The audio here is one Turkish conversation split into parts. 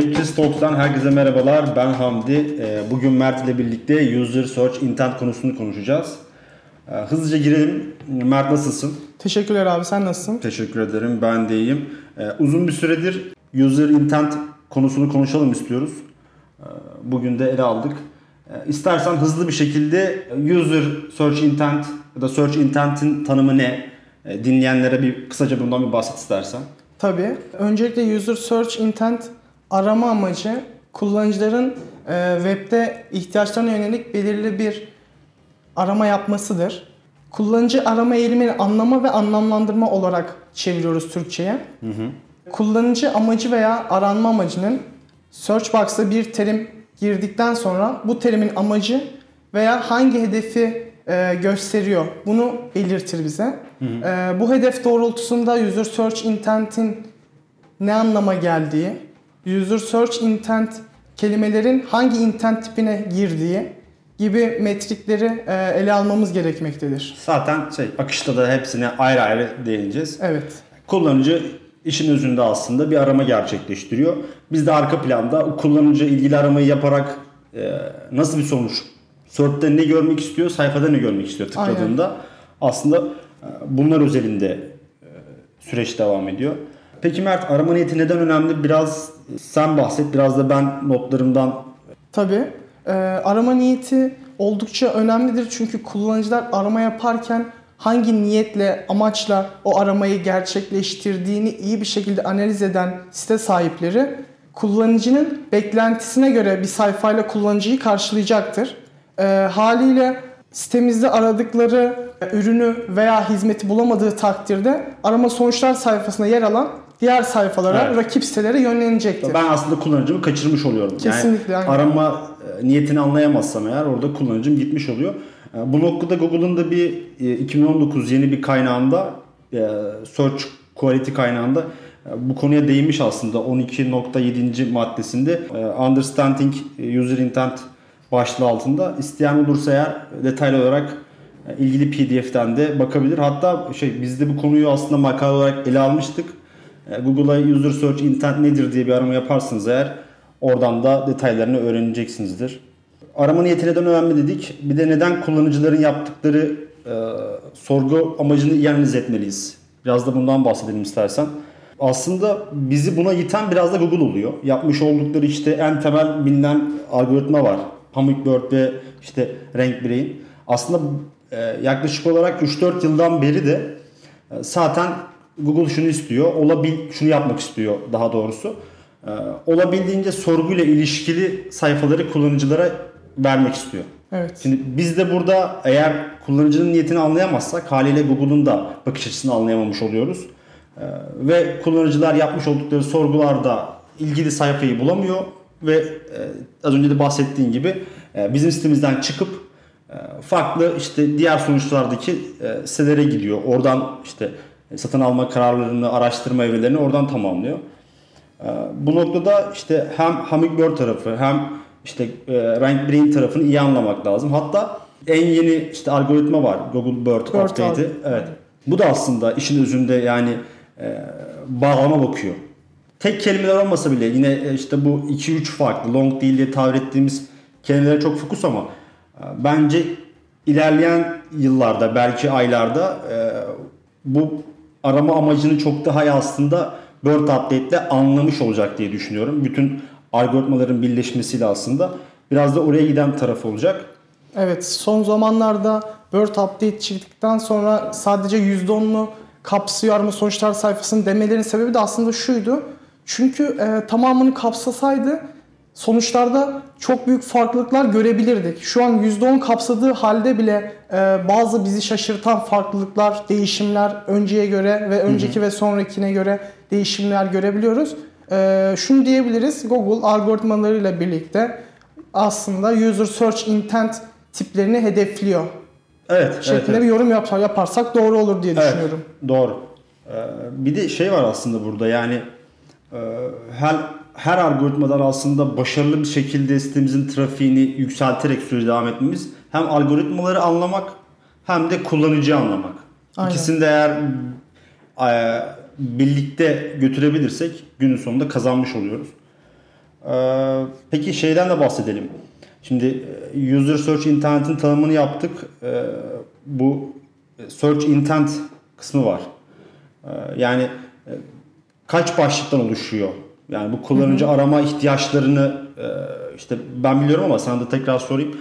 Webtures Talks'tan herkese merhabalar. Ben Hamdi. Bugün Mert ile birlikte User Search Intent konusunu konuşacağız. Hızlıca girelim. Mert, nasılsın? Teşekkürler abi. Sen nasılsın? Teşekkür ederim. Ben de iyiyim. Uzun bir süredir User Intent konusunu konuşalım istiyoruz. Bugün de ele aldık. İstersen hızlı bir şekilde User Search Intent ya da Search Intent'in tanımı ne? Dinleyenlere bir kısaca bundan bir bahset istersen. Tabii. Öncelikle User Search Intent arama amacı kullanıcıların webde ihtiyaçlarına yönelik belirli bir arama yapmasıdır. Kullanıcı arama eğilimini anlama ve anlamlandırma olarak çeviriyoruz Türkçe'ye. Hı hı. Kullanıcı amacı veya aranma amacının search box'a bir terim girdikten sonra bu terimin amacı veya hangi hedefi gösteriyor. Bunu belirtir bize. Hı hı. Bu hedef doğrultusunda User Search Intent'in ne anlama geldiği, User Search Intent kelimelerin hangi intent tipine girdiği gibi metrikleri ele almamız gerekmektedir. Zaten akışta da hepsine ayrı ayrı değineceğiz. Evet. Kullanıcı işin özünde aslında bir arama gerçekleştiriyor. Biz de arka planda kullanıcı ilgili aramayı yaparak nasıl bir sonuç, search'te ne görmek istiyor, sayfada ne görmek istiyor tıkladığında. Aynen. Aslında bunlar özelinde süreç devam ediyor. Peki Mert, arama niyeti neden önemli? Biraz sen bahset, biraz da ben notlarımdan. Tabii. Arama niyeti oldukça önemlidir. Çünkü kullanıcılar arama yaparken hangi niyetle, amaçla o aramayı gerçekleştirdiğini iyi bir şekilde analiz eden site sahipleri kullanıcının beklentisine göre bir sayfayla kullanıcıyı karşılayacaktır. Haliyle sitemizde aradıkları ürünü veya hizmeti bulamadığı takdirde arama sonuçlar sayfasında yer alan diğer sayfalara, evet, rakip sitelere yönlenecektir. Ben aslında kullanıcımı kaçırmış oluyorum. Kesinlikle. Yani arama niyetini anlayamazsam eğer orada kullanıcım gitmiş oluyor. Bu noktada Google'ın da bir 2019 yeni bir kaynağında, Search Quality kaynağında bu konuya değinmiş aslında. 12.7. maddesinde Understanding User Intent başlığı altında. İsteyen olursa eğer detaylı olarak ilgili PDF'den de bakabilir. Hatta biz de bu konuyu aslında makale olarak ele almıştık. Google'a User Search Intent nedir diye bir arama yaparsınız eğer, oradan da detaylarını öğreneceksinizdir. Arama niyeti neden önemli dedik. Bir de neden kullanıcıların yaptıkları sorgu amacını iyi analiz etmeliyiz. Biraz da bundan bahsedelim istersen. Aslında bizi buna iten biraz da Google oluyor. Yapmış oldukları en temel bilinen algoritma var. Hummingbird ve RankBrain. Aslında yaklaşık olarak 3-4 yıldan beri de zaten Google şunu istiyor, şunu yapmak istiyor daha doğrusu. Olabildiğince sorguyla ilişkili sayfaları kullanıcılara vermek istiyor. Evet. Şimdi biz de burada eğer kullanıcının niyetini anlayamazsak haliyle Google'un da bakış açısını anlayamamış oluyoruz. Ve kullanıcılar yapmış oldukları sorgularda ilgili sayfayı bulamıyor ve az önce de bahsettiğim gibi bizim sitemizden çıkıp farklı diğer sonuçlardaki sitelere gidiyor. Oradan satın alma kararlarını, araştırma evrelerini oradan tamamlıyor. Bu noktada hem Hummingbird tarafı hem RankBrain tarafını iyi anlamak lazım. Hatta en yeni algoritma var, Google BERT update'i. Evet. Bu da aslında işin özünde bağlama bakıyor. Tek kelimeler olmasa bile yine bu 2-3 farklı long değil diye tabir ettiğimiz kelimelere çok fokus, ama bence ilerleyen yıllarda, belki aylarda bu arama amacını çok daha aslında BERT update'le anlamış olacak diye düşünüyorum. Bütün algoritmaların birleşmesiyle aslında biraz da oraya giden taraf olacak. Evet, son zamanlarda BERT update çıktıktan sonra sadece %10'lu kapsıyor mu sonuçlar sayfasının demelerin sebebi de aslında şuydu. Çünkü tamamını kapsasaydı sonuçlarda çok büyük farklılıklar görebilirdik. Şu an %10 kapsadığı halde bile bazı bizi şaşırtan farklılıklar, değişimler önceye göre ve önceki ve sonrakine göre değişimler görebiliyoruz. Şunu diyebiliriz, Google algoritmalarıyla birlikte aslında User Search Intent tiplerini hedefliyor. Evet. Şeklinde bir yorum yaparsak doğru olur diye düşünüyorum. Doğru. Bir de var aslında burada, her algoritmadan aslında başarılı bir şekilde sitemizin trafiğini yükselterek süreci devam etmemiz hem algoritmaları anlamak hem de kullanıcıyı anlamak. Aynen. İkisini de eğer birlikte götürebilirsek günün sonunda kazanmış oluyoruz. Peki şeyden de bahsedelim. Şimdi User Search Intent'in tanımını yaptık. Bu Search Intent kısmı var. Yani kaç başlıktan oluşuyor? Yani bu kullanıcı arama ihtiyaçlarını işte ben biliyorum ama sana da tekrar sorayım.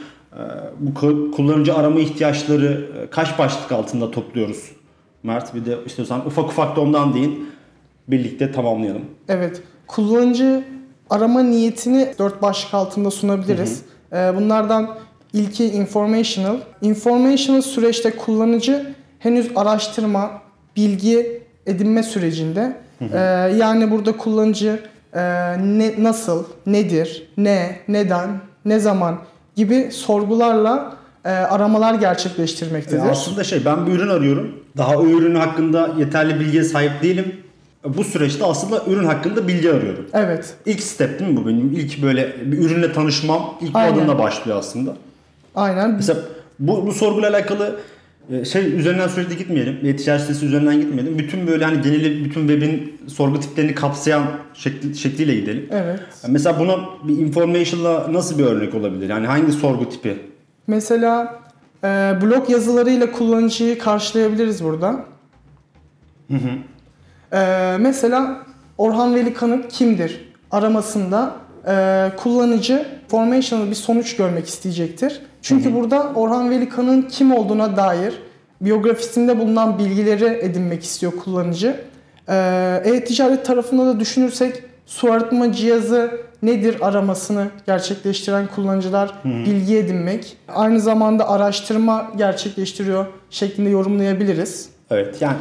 Bu kullanıcı arama ihtiyaçları kaç başlık altında topluyoruz? Mert, bir de istiyorsan ufak ufak da ondan deyin. Birlikte tamamlayalım. Evet. Kullanıcı arama niyetini 4 başlık altında sunabiliriz. Bunlardan ilki informational. Informational süreçte kullanıcı henüz araştırma, bilgi edinme sürecinde. Yani burada kullanıcı nasıl, nedir, ne, neden, ne zaman gibi sorgularla aramalar gerçekleştirmektedir. Aslında ben bir ürün arıyorum. Daha o ürün hakkında yeterli bilgiye sahip değilim. Bu süreçte aslında ürün hakkında bilgi arıyorum. Evet. İlk step değil mi bu benim? İlk böyle bir ürünle tanışmam ilk adımla başlıyor aslında. Aynen. Mesela bu sorguyla alakalı üzerinden sürekli gitmeyelim. E-ticaret sitesi üzerinden gitmeyelim. Bütün böyle geneli bütün web'in sorgu tiplerini kapsayan şekliyle gidelim. Evet. Mesela buna bir information'la nasıl bir örnek olabilir? Yani hangi sorgu tipi? Mesela blog yazılarıyla kullanıcıyı karşılayabiliriz burada. Mesela Orhan Veli Kanık kimdir aramasında kullanıcı informational bir sonuç görmek isteyecektir. Çünkü burada Orhan Veli Kanık'ın kim olduğuna dair biyografisinde bulunan bilgileri edinmek istiyor kullanıcı. E-ticaret tarafında da düşünürsek su arıtma cihazı nedir aramasını gerçekleştiren kullanıcılar bilgi edinmek, aynı zamanda araştırma gerçekleştiriyor şeklinde yorumlayabiliriz. Evet, yani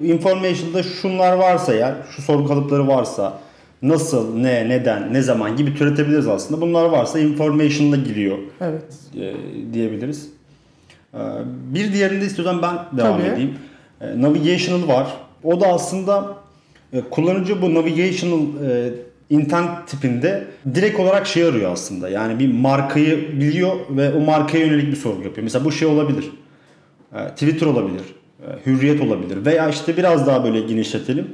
information'da şunlar varsa eğer, şu soru kalıpları varsa, nasıl, ne, neden, ne zaman gibi türetebiliriz aslında. Bunlar varsa information'da giriyor diyebiliriz. Bir diğerinde istiyorsan ben devam edeyim. Navigational var. O da aslında kullanıcı bu navigational intent tipinde direkt olarak arıyor aslında. Yani bir markayı biliyor ve o markaya yönelik bir soru yapıyor. Mesela bu olabilir. Twitter olabilir. Hürriyet olabilir veya biraz daha böyle genişletelim.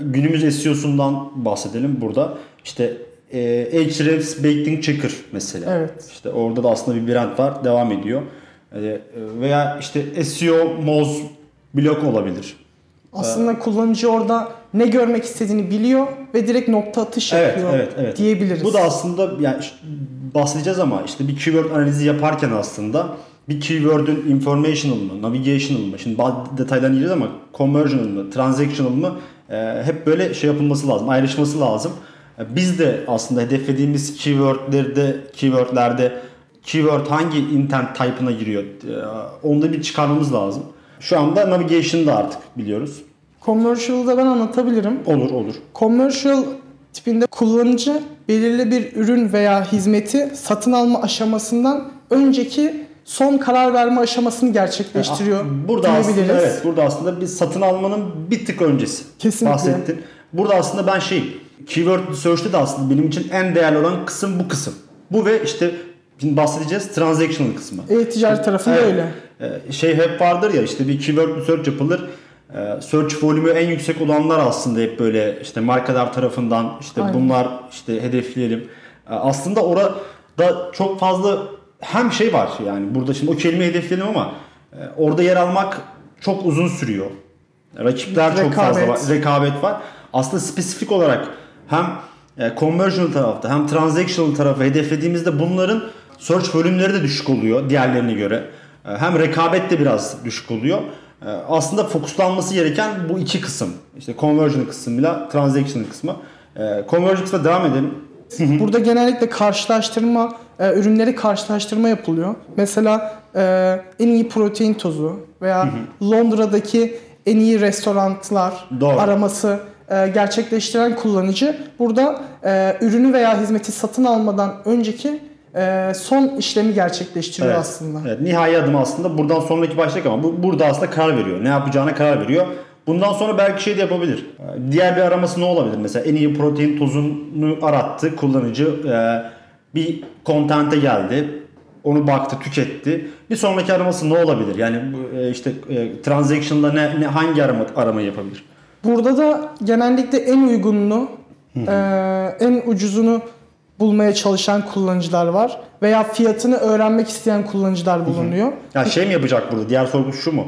Günümüz SEO'sundan bahsedelim burada. Ahrefs backlink checker mesela. Evet. Orada da aslında bir brand var, devam ediyor. Veya SEO moz blog olabilir. Aslında kullanıcı orada ne görmek istediğini biliyor ve direkt nokta atışı yapıyor diyebiliriz. Bu da aslında bahsedeceğiz ama bir keyword analizi yaparken aslında bir keyword'ün informational mı, navigational mı, şimdi bazı detaydan gireceğiz ama conversional mı, transactional mı hep böyle yapılması lazım, ayrışması lazım. Biz de aslında hedeflediğimiz keywordlerde keyword hangi intent type'ına giriyor onu da bir çıkarmamız lazım. Şu anda navigation'da artık biliyoruz. Commercial'da ben anlatabilirim. Olur. Commercial tipinde kullanıcı belirli bir ürün veya hizmeti satın alma aşamasından önceki son karar verme aşamasını gerçekleştiriyor. Burada aslında bir satın almanın bir tık öncesi. Kesinlikle. Bahsettin. Burada aslında ben keyword search'te de aslında benim için en değerli olan kısım bu kısım. Bu ve şimdi bahsedeceğiz transactional kısmı. E-ticaret tarafında öyle. Hep vardır ya bir keyword search yapılır. Search volümü en yüksek olanlar aslında hep böyle markalar tarafından bunlar hedefleyelim. Aslında orada çok fazla hem var burada şimdi o kelimeyi hedefledim ama orada yer almak çok uzun sürüyor. Rakipler çok fazla var. Rekabet var. Aslında spesifik olarak hem conversion tarafta hem transactional tarafı hedeflediğimizde bunların search volümleri de düşük oluyor diğerlerine göre. Hem rekabet de biraz düşük oluyor. Aslında fokuslanması gereken bu iki kısım. Conversion kısmıyla transactional kısmı. Conversion kısmına devam edelim. Burada genellikle ürünleri karşılaştırma yapılıyor. Mesela en iyi protein tozu veya Londra'daki en iyi restoranlar araması gerçekleştiren kullanıcı burada ürünü veya hizmeti satın almadan önceki son işlemi gerçekleştiriyor aslında. Evet, nihai adım aslında buradan sonraki başlık ama burada aslında karar veriyor. Ne yapacağına karar veriyor. Bundan sonra belki de yapabilir. Diğer bir araması ne olabilir? Mesela en iyi protein tozunu arattı kullanıcı. Bir content'e geldi. Onu baktı, tüketti. Bir sonraki araması ne olabilir? Yani transaction'da hangi arama yapabilir? Burada da genellikle en uygununu, en ucuzunu bulmaya çalışan kullanıcılar var veya fiyatını öğrenmek isteyen kullanıcılar bulunuyor. Ya şey mi yapacak burada? Diğer soru şu mu?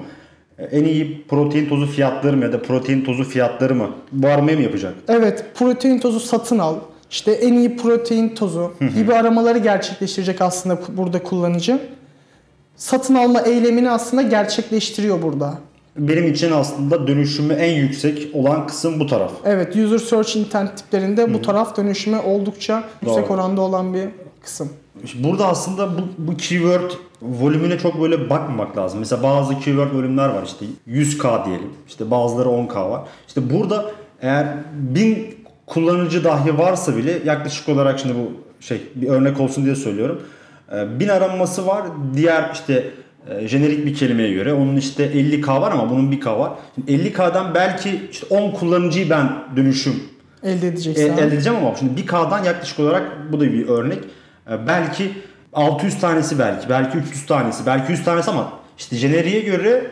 En iyi protein tozu fiyatları mı ya da protein tozu fiyatları mı? Varmaya mı yapacak? Evet, protein tozu satın al. İşte en iyi protein tozu gibi aramaları gerçekleştirecek aslında burada kullanıcı. Satın alma eylemini aslında gerçekleştiriyor burada. Benim için aslında dönüşümü en yüksek olan kısım bu taraf. Evet, User Search Intent tiplerinde bu taraf dönüşüme oldukça yüksek oranda olan bir kısım. Burada aslında bu keyword volümüne çok böyle bakmamak lazım. Mesela bazı keyword volümler var, işte 100k diyelim. İşte bazıları 10k var. İşte burada eğer 1000 kullanıcı dahi varsa bile yaklaşık olarak, şimdi bu bir örnek olsun diye söylüyorum. 1000 aranması var. Diğer işte jenerik bir kelimeye göre onun işte 50k var ama bunun 1k var. Şimdi 50k'dan belki işte 10 kullanıcıyı ben dönüşüm elde edeceğim ama şimdi 1k'dan yaklaşık olarak, bu da bir örnek. Belki 600 tanesi belki 300 tanesi, belki 100 tanesi ama işte jeneriğe göre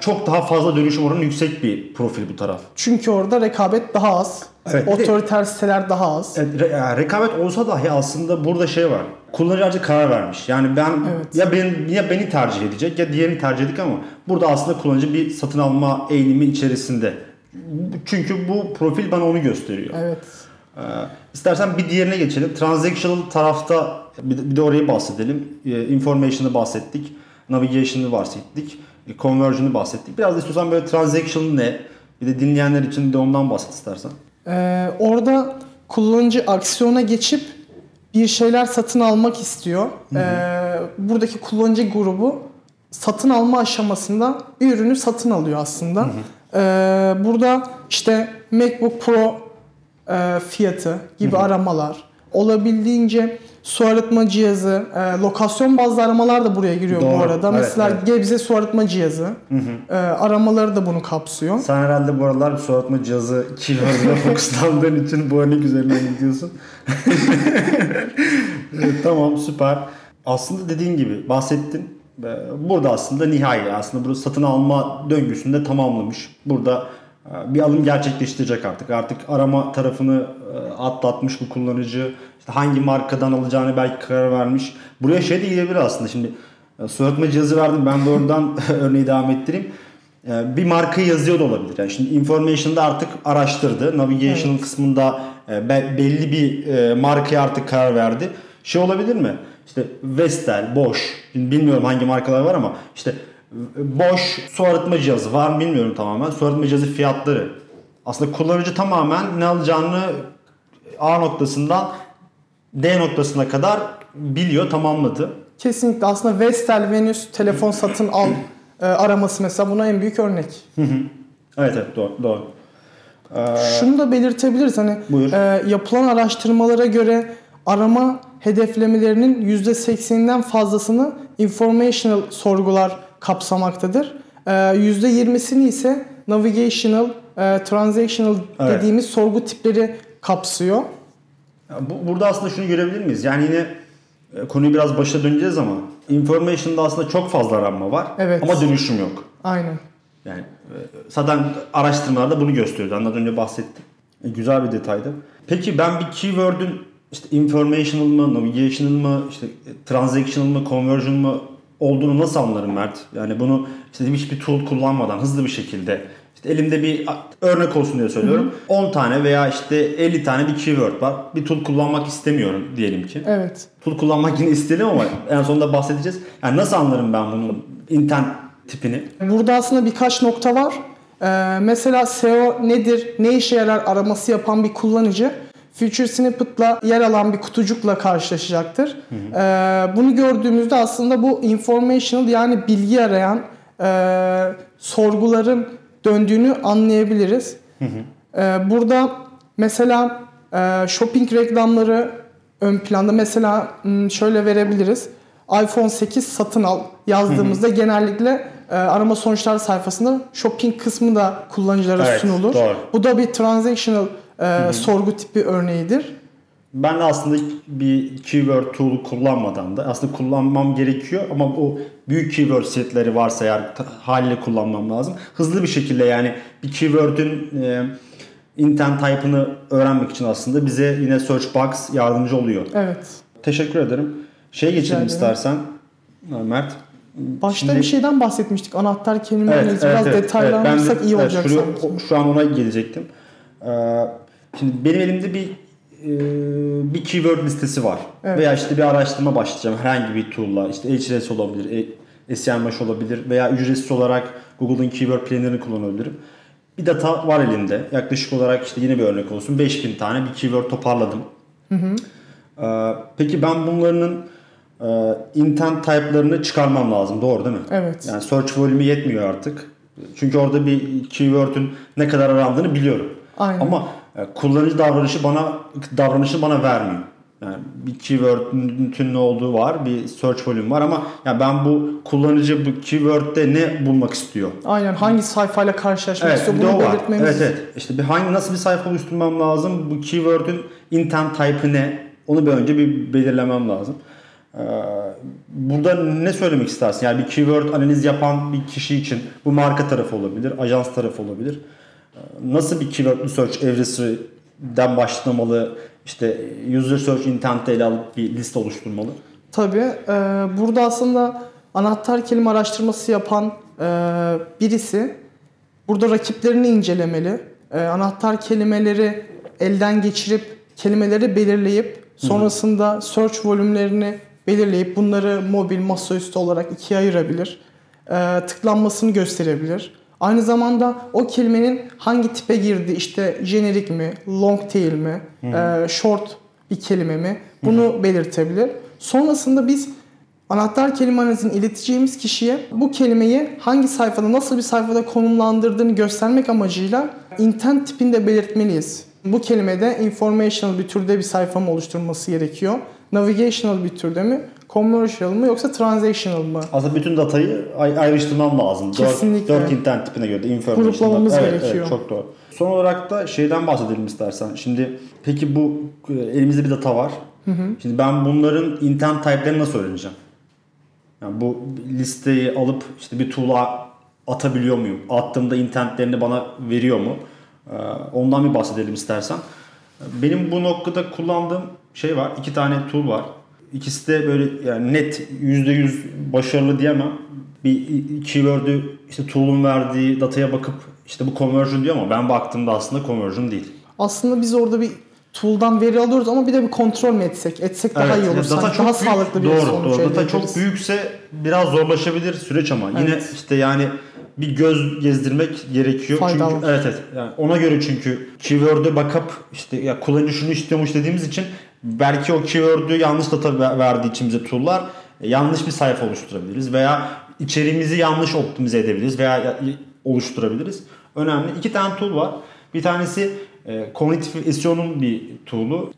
çok daha fazla dönüşüm oranı yüksek bir profil bu taraf. Çünkü orada rekabet daha az. Evet, otoriter siteler daha az. Evet, rekabet olsa dahi aslında burada var. Kullanıcı artık karar vermiş. Yani ben ya beni tercih edecek ya diğerini tercih edecek ama burada aslında kullanıcı bir satın alma eğilimi içerisinde. Çünkü bu profil bana onu gösteriyor. Evet. İstersen bir diğerine geçelim. Transactional tarafta bir de orayı bahsedelim. Information'ı bahsettik. Navigation'ı bahsettik. Conversion'ı bahsettik. Biraz da istiyorsan böyle transaction ne? Bir de dinleyenler için de ondan bahset istersen. Orada kullanıcı aksiyona geçip bir şeyler satın almak istiyor. Buradaki kullanıcı grubu satın alma aşamasında bir ürünü satın alıyor aslında. Burada işte MacBook Pro fiyatı gibi aramalar, olabildiğince su arıtma cihazı, lokasyon bazlı aramalar da buraya giriyor. Doğru, bu arada. Evet, mesela Gebze su arıtma cihazı aramaları da bunu kapsıyor. Sen herhalde bu aralar su arıtma cihazı keyword'e fokuslandığın için bu örnek üzerinden gidiyorsun. Tamam, süper. Aslında dediğin gibi bahsettin. Burada aslında nihai, aslında burada satın alma döngüsünü de tamamlamış. Burada bir alım gerçekleştirecek artık. Artık arama tarafını atlatmış bu kullanıcı. İşte hangi markadan alacağını belki karar vermiş. Buraya de gidebilir aslında. Şimdi su arıtma cihazı verdim. Ben de oradan örneği devam ettireyim. Bir markayı yazıyor da olabilir. Yani şimdi information'da artık araştırdı. Navigation kısmında belli bir markaya artık karar verdi. Olabilir mi? İşte Vestel, Bosch. Şimdi bilmiyorum hangi markalar var ama işte Bosch su arıtma cihazı var mı bilmiyorum tamamen. Su arıtma cihazı fiyatları. Aslında kullanıcı tamamen ne alacağını A noktasından D noktasına kadar biliyor, tamamladı. Kesinlikle. Aslında Vestel, Venüs, telefon satın al araması mesela buna en büyük örnek. Evet doğru. Şunu da belirtebiliriz. Yapılan araştırmalara göre arama hedeflemelerinin %80'inden fazlasını informational sorgular kapsamaktadır. %20'sini ise navigational, transactional dediğimiz sorgu tipleri kapsıyor. Burada aslında şunu görebilir miyiz? Yani yine konuyu biraz başa döneceğiz ama information'da aslında çok fazla aranma var ama dönüşüm yok. Aynen. Yani zaten araştırmalarda bunu gösteriyordu. Ondan önce bahsettim. Güzel bir detaydı. Peki ben bir keyword'ün işte informational mı, navigational mı, işte transactional mı, conversion mı olduğunu nasıl anlarım Mert? Yani bunu hiçbir tool kullanmadan hızlı bir şekilde elimde bir örnek olsun diye söylüyorum. 10 tane veya 50 tane bir keyword var. Bir tool kullanmak istemiyorum diyelim ki. Evet. Tool kullanmak yine istedim ama en sonunda bahsedeceğiz. Yani nasıl anlarım ben bunun intent tipini? Burada aslında birkaç nokta var. Mesela SEO nedir, ne işe yarar araması yapan bir kullanıcı Future Snippet'la yer alan bir kutucukla karşılaşacaktır. Bunu gördüğümüzde aslında bu informational, yani bilgi arayan sorguların döndüğünü anlayabiliriz. Burada mesela shopping reklamları ön planda. Mesela şöyle verebiliriz. iPhone 8 satın al yazdığımızda genellikle arama sonuçlar sayfasında shopping kısmı da kullanıcılara sunulur. Doğru. Bu da bir transactional sorgu tipi örneğidir. Ben de aslında bir keyword tool'u kullanmadan da aslında kullanmam gerekiyor ama o büyük keyword setleri varsa eğer haliyle kullanmam lazım. Hızlı bir şekilde, yani bir keyword'ün intent type'ını öğrenmek için aslında bize yine search box yardımcı oluyor. Evet. Teşekkür ederim. Şeye geçelim istersen Mert. Başta bir şeyden bahsetmiştik. Anahtar kelimelerimiz biraz detaylandırırsak iyi olacak. Şu an ona gelecektim. Şimdi benim elimde bir keyword listesi var. Evet. Veya işte bir araştırma başlayacağım. Herhangi bir tool'la. İşte Ahrefs olabilir, SEMrush olabilir veya ücretsiz olarak Google'ın keyword planner'ını kullanabilirim. Bir data var elimde. Yaklaşık olarak işte yine bir örnek olsun. 5000 tane bir keyword toparladım. Hı. Peki ben bunların intent type'larını çıkarmam lazım. Doğru değil mi? Evet. Yani search volume'ü yetmiyor artık. Çünkü orada bir keyword'ün ne kadar arandığını biliyorum. Aynen. Ama kullanıcı davranışı bana vermiyor. Yani bir keyword'ün ne olduğu var, bir search volume var ama yani ben bu kullanıcı bu keyword'te ne bulmak istiyor? Aynen, hangi sayfayla karşılaşmak istiyor bunu belirtmemiz. Evet. İşte nasıl bir sayfa oluşturmam lazım? Bu keyword'ün intent type'ı ne? Onu bir önce bir belirlemem lazım. Burada ne söylemek istersin? Yani bir keyword analiz yapan bir kişi için bu marka tarafı olabilir, ajans tarafı olabilir. Nasıl bir keyword search evresinden başlamalı? İşte user search intent'e ele alıp bir liste oluşturmalı. Tabii. Burada aslında anahtar kelime araştırması yapan birisi burada rakiplerini incelemeli. Anahtar kelimeleri elden geçirip kelimeleri belirleyip sonrasında search volümlerini belirleyip bunları mobil, masaüstü olarak ikiye ayırabilir. Tıklanmasını gösterebilir. Aynı zamanda o kelimenin hangi tipe girdi, işte jenerik mi, long tail mi, short bir kelime mi, bunu belirtebilir. Sonrasında biz anahtar kelime analizini ileteceğimiz kişiye bu kelimeyi hangi sayfada, nasıl bir sayfada konumlandırdığını göstermek amacıyla intent tipini de belirtmeliyiz. Bu kelimede informational bir türde bir sayfa mı oluşturması gerekiyor? Navigational bir türde mi? Commercial mı yoksa transactional mı? Aslında bütün datayı ayrıştırmam lazım. Kesinlikle. 4 intent tipine göre de informational. Gruplamamız gerekiyor. Evet, çok doğru. Son olarak da şeyden bahsedelim istersen. Şimdi peki bu elimizde bir data var. Şimdi ben bunların intent type'lerini nasıl öğreneceğim? Yani bu listeyi alıp işte bir tool'a atabiliyor muyum? Attığımda intentlerini bana veriyor mu? Ondan bir bahsedelim istersen. Benim bu noktada kullandığım şey var. 2 tane tool var. İkisi de böyle yani net %100 başarılı diyemem. Bir keyword'ü işte tool'un verdiği dataya bakıp işte bu conversion diyor ama ben baktığımda aslında conversion değil. Aslında biz orada bir tool'dan veri alıyoruz ama bir de bir kontrol mü etsek daha iyi olur sanki. Daha sağlıklı bir sonuç elde ederiz. Data çok büyükse biraz zorlaşabilir süreç ama yine işte yani bir göz gezdirmek gerekiyor. Faydalı. Çünkü yani ona göre çünkü keyword'e bakıp işte ya kullanıcı şunu istiyormuş dediğimiz için belki o keyword'ü yanlış data verdiği için bize tool'lar yanlış bir sayfa oluşturabiliriz veya içeriğimizi yanlış optimize edebiliriz veya oluşturabiliriz. Önemli. 2 tane tool var. Bir tanesi Cognitive SEO'nun bir tool'u.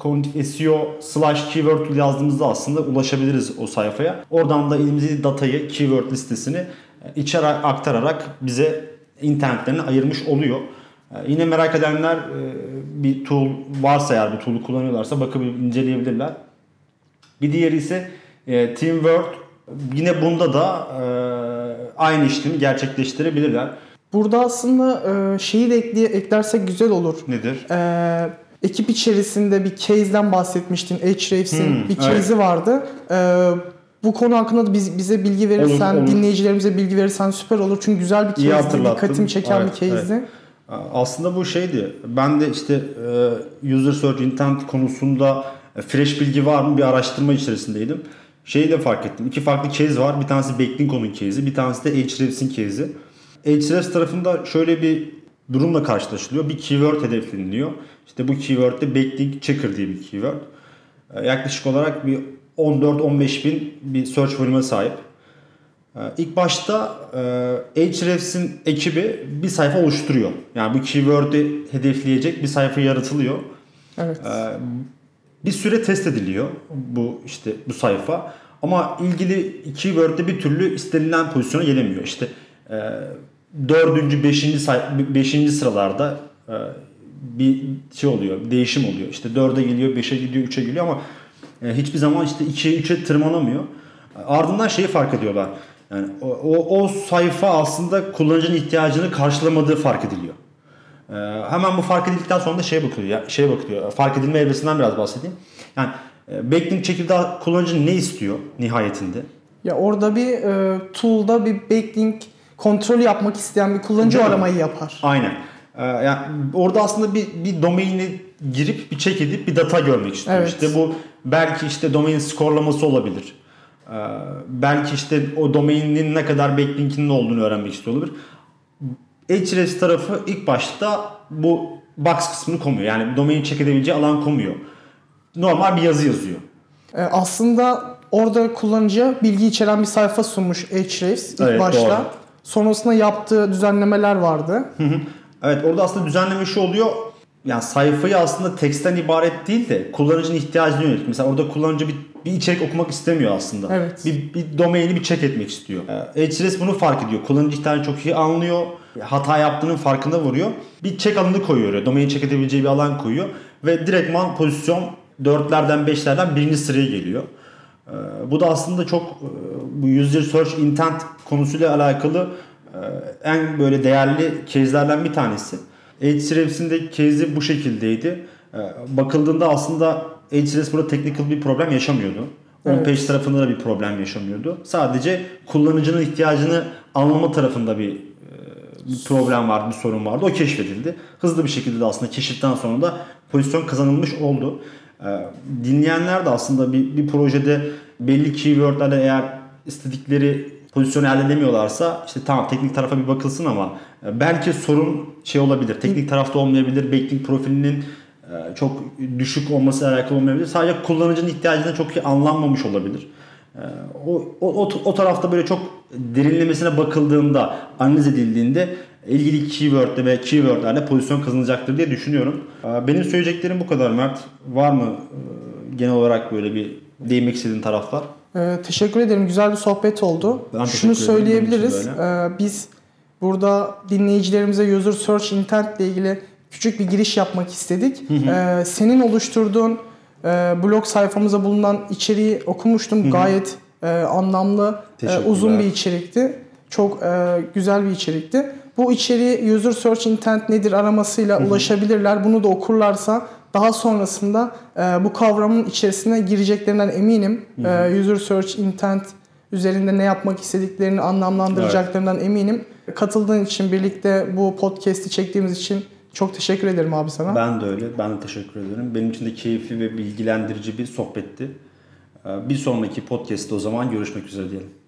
Cognitive SEO/keyword tool yazdığımızda aslında ulaşabiliriz o sayfaya. Oradan da elimizdeki datayı, keyword listesini içeri aktararak bize intentlerini ayırmış oluyor. Yine merak edenler bir tool varsa eğer bu tool'u kullanıyorlarsa bakıp inceleyebilirler. Bir diğeri ise Teamwork. Yine bunda da aynı işlemi gerçekleştirebilirler. Burada aslında şeyi de eklersek güzel olur. Nedir? Ekip içerisinde bir case'den bahsetmiştin. Ahrefs'in bir case'i vardı. Bu konu hakkında da bize bilgi verirsen, olur. Dinleyicilerimize bilgi verirsen süper olur. Çünkü güzel bir case'di. Dikkatimi çeken bir case'di. Evet. Aslında bu şeydi. Ben de işte user search intent konusunda fresh bilgi var mı bir araştırma içerisindeydim. Şeyi de fark ettim. 2 farklı case var. Bir tanesi Backlinko'nun case'i, bir tanesi de Ahrefs'in case'i. Ahrefs tarafında şöyle bir durumla karşılaşılıyor. Bir keyword hedefleniliyor. İşte bu keyword'de backlink checker diye bir keyword. Yaklaşık olarak bir 14-15 bin bir search volume'e sahip. İlk başta Ahrefs'in ekibi bir sayfa oluşturuyor. Yani bu keyword'i hedefleyecek bir sayfa yaratılıyor. Evet. Bir süre test ediliyor bu sayfa. Ama ilgili keyword'de bir türlü istenilen pozisyona gelemiyor. İşte 4. 5. sıralarda bir şey oluyor, bir değişim oluyor. İşte 4'e geliyor, 5'e gidiyor, 3'e geliyor ama hiçbir zaman işte 2'ye 3'e tırmanamıyor. Ardından şeyi fark ediyorlar. Yani o sayfa aslında kullanıcının ihtiyacını karşılamadığı fark ediliyor. Hemen bu fark edildikten sonra da bakılıyor. Fark edilme evresinden biraz bahsedeyim. Yani backlink çekirdeği kullanıcı ne istiyor nihayetinde? Ya orada bir tool'da bir backlink kontrolü yapmak isteyen bir kullanıcı aramayı yapar. Aynen. Yani orada aslında bir domaine girip bir check edip bir data görmek istiyor. Evet. İşte bu belki işte domain skorlaması olabilir. Belki işte o domainin ne kadar backlink'inin olduğunu öğrenmek istiyor olabilir. Ahrefs tarafı ilk başta bu box kısmını komuyor. Yani domaini check edebileceği alan komuyor. Normal bir yazı yazıyor. Aslında orada kullanıcıya bilgi içeren bir sayfa sunmuş Ahrefs ilk başta. Doğru. Sonrasında yaptığı düzenlemeler vardı. Evet, orada aslında düzenleme şu oluyor. Yani sayfayı aslında teksten ibaret değil de kullanıcının ihtiyacına yönelik. Mesela orada kullanıcı bir içerik okumak istemiyor aslında. Evet. Bir domaini bir check etmek istiyor. Ahrefs bunu fark ediyor. Kullanıcı ihtiyacını çok iyi anlıyor. Hata yaptığının farkına varıyor. Bir check alanını koyuyor oraya. Domaini check edebileceği bir alan koyuyor. Ve direktman pozisyon 4'lerden 5'lerden birinci sıraya geliyor. Bu da aslında çok bu User Search Intent konusuyla alakalı en böyle değerli case'lerden bir tanesi. Ahrefs'in de case'i bu şekildeydi. Bakıldığında aslında Ahrefs burada technical bir problem yaşamıyordu. Evet. On-page tarafında da bir problem yaşamıyordu. Sadece kullanıcının ihtiyacını anlama tarafında bir problem vardı, bir sorun vardı. O keşfedildi. Hızlı bir şekilde de aslında keşiften sonra da pozisyon kazanılmış oldu. Dinleyenler de aslında bir projede belli keyword'lerle eğer istedikleri pozisyonu elde edemiyorlarsa işte tamam teknik tarafa bir bakılsın ama belki sorun olabilir. Teknik tarafta olmayabilir. Backlink profilinin çok düşük olması alakalı olmayabilir. Sadece kullanıcının ihtiyacına çok iyi anlanmamış olabilir. O tarafta böyle çok derinlemesine bakıldığında, analiz edildiğinde ilgili keyword'le ve keyword'lerle pozisyon kazanılacaktır diye düşünüyorum. Benim söyleyeceklerim bu kadar Mert. Var mı genel olarak böyle bir değinmek istediğin taraflar? Teşekkür ederim. Güzel bir sohbet oldu. Şunu söyleyebiliriz. Biz burada dinleyicilerimize User Search Intent ile ilgili küçük bir giriş yapmak istedik. Senin oluşturduğun blog sayfamıza bulunan içeriği okumuştum. Gayet anlamlı, uzun bir içerikti. Çok güzel bir içerikti. Bu içeriği User Search Intent nedir aramasıyla ulaşabilirler. Bunu da okurlarsa daha sonrasında bu kavramın içerisine gireceklerinden eminim. User Search Intent üzerinde ne yapmak istediklerini anlamlandıracaklarından eminim. Katıldığın için, birlikte bu podcast'i çektiğimiz için çok teşekkür ederim abi sana. Ben de öyle. Ben de teşekkür ederim. Benim için de keyifli ve bilgilendirici bir sohbetti. Bir sonraki podcast'te o zaman görüşmek üzere diyelim.